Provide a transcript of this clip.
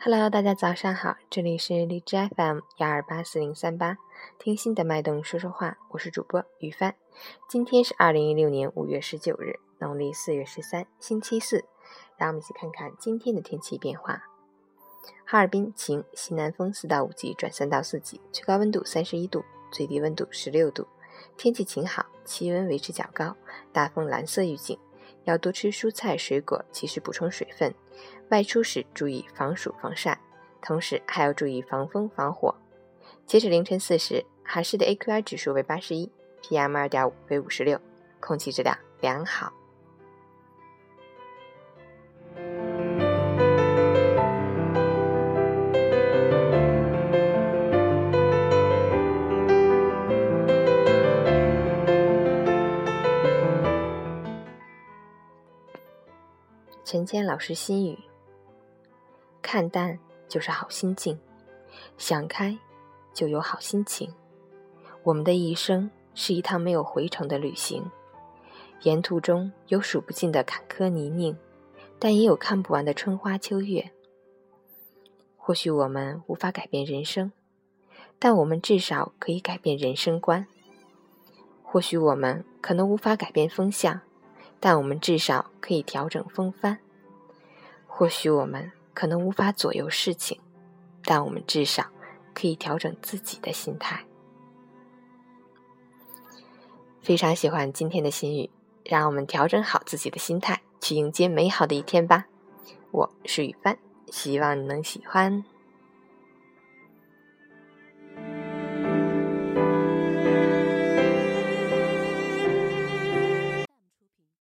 Hello， 大家早上好，这里是荔枝 FM 1284038，听心的脉动说说话，我是主播于帆。今天是2016年5月19日，农历4月13，星期四。让我们一起看看今天的天气变化。哈尔滨晴，西南风4到5级转3到4级，最高温度31度，最低温度16度。天气晴好，气温维持较高，大风蓝色预警，要多吃蔬菜水果，及时补充水分。外出时注意防暑防晒，同时还要注意防风防火。截止凌晨4时，哈市的 AQI 指数为81， PM2.5 为56，空气质量良好。陈坚老师心语：看淡就是好心境，想开就有好心情。我们的一生是一趟没有回程的旅行，沿途中有数不尽的坎坷泥泞，但也有看不完的春花秋月。或许我们无法改变人生，但我们至少可以改变人生观。或许我们可能无法改变风向，但我们至少可以调整风帆。或许我们可能无法左右事情，但我们至少可以调整自己的心态。非常喜欢今天的心语，让我们调整好自己的心态，去迎接美好的一天吧。我是雨帆，希望你能喜欢。